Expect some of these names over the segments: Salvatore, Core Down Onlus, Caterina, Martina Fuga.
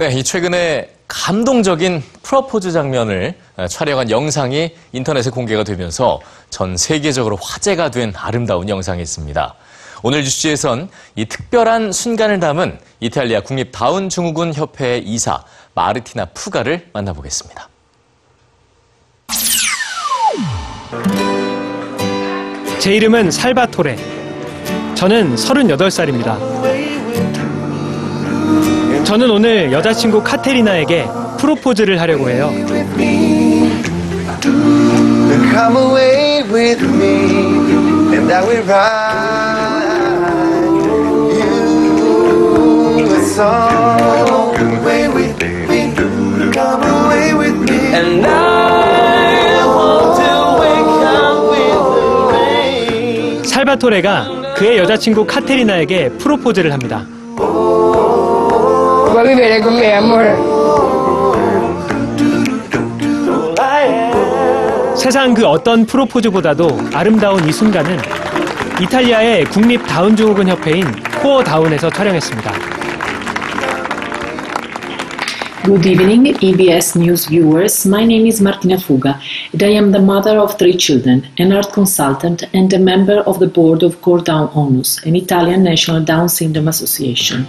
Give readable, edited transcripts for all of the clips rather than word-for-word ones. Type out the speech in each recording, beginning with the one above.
네, 이 최근에 감동적인 프러포즈 장면을 촬영한 영상이 인터넷에 공개가 되면서 전 세계적으로 화제가 된 아름다운 영상이 있습니다. 오늘 뉴스지에선 이 특별한 순간을 담은 이탈리아 국립 다운증후군 협회의 이사 마르티나 푸가를 만나보겠습니다. 제 이름은 살바토레. 저는 38살입니다. 저는 오늘 여자친구 카테리나에게 프로포즈를 하려고 해요. 살바토레가 그의 여자친구 카테리나에게 프로포즈를 합니다. 세상 그 어떤 프로포즈보다도 아름다운 이 순간은 이탈리아의 국립 다운증후군 협회인 코어 다운에서 촬영했습니다. Good evening, EBS News viewers. My name is Martina Fuga, and I am the mother of 3 children, an art consultant, and a member of the board of Core Down Onlus, an Italian national Down syndrome association.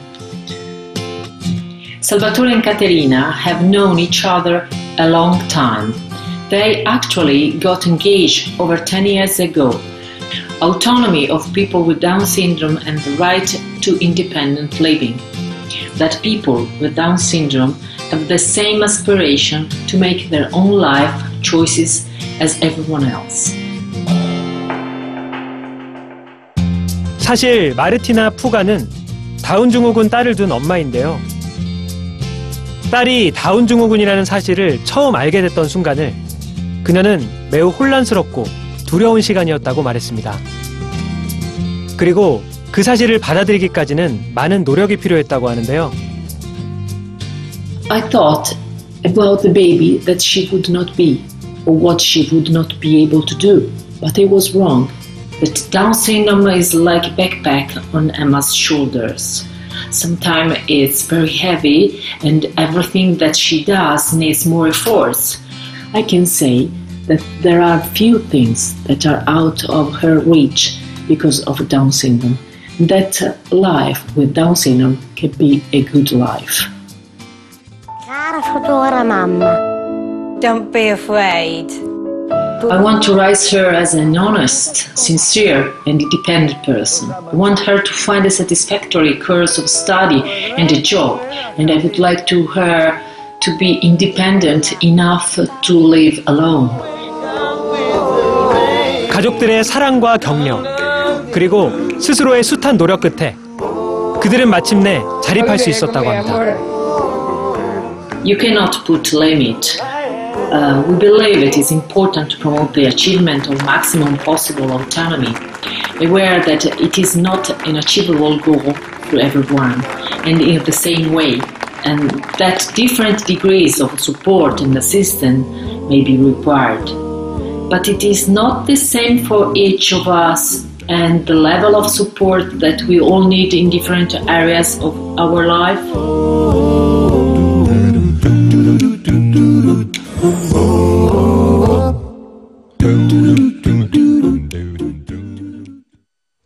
Salvatore and Caterina have known each other a long time. They actually got engaged over 10 years ago. Autonomy of people with Down syndrome and the right to independent living. That people with Down syndrome have the same aspiration to make their own life choices as everyone else. 사실 마르티나 푸가는 다운증후군 딸을 둔 엄마인데요. 딸이 다운증후군이라는 사실을 처음 알게 됐던 순간을 그녀는 매우 혼란스럽고 두려운 시간이었다고 말했습니다. 그리고 그 사실을 받아들이기까지는 많은 노력이 필요했다고 하는데요. I thought about the baby that she would not be, or what she would not be able to do, but I was wrong. That Down syndrome is like a backpack on Emma's shoulders. Sometimes it's very heavy, and everything that she does needs more force. I can say that there are few things that are out of her reach because of Down syndrome. That life with Down syndrome can be a good life. Cara futura mamma. Don't be afraid. I want to raise her as an honest, sincere and independent person. I want her to find a satisfactory course of study and a job, and I would like to her to be independent enough to live alone. 가족들의 사랑과 격려, 그리고 스스로의 숱한 노력 끝에 그들은 마침내 자립할 수 있었다고 합니다. You cannot put limit. We believe it is important to promote the achievement of maximum possible autonomy. Aware that it is not an achievable goal for everyone, and in the same way, and that different degrees of support and assistance may be required. But it is not the same for each of us. And the level of support that we all need in different areas of our life.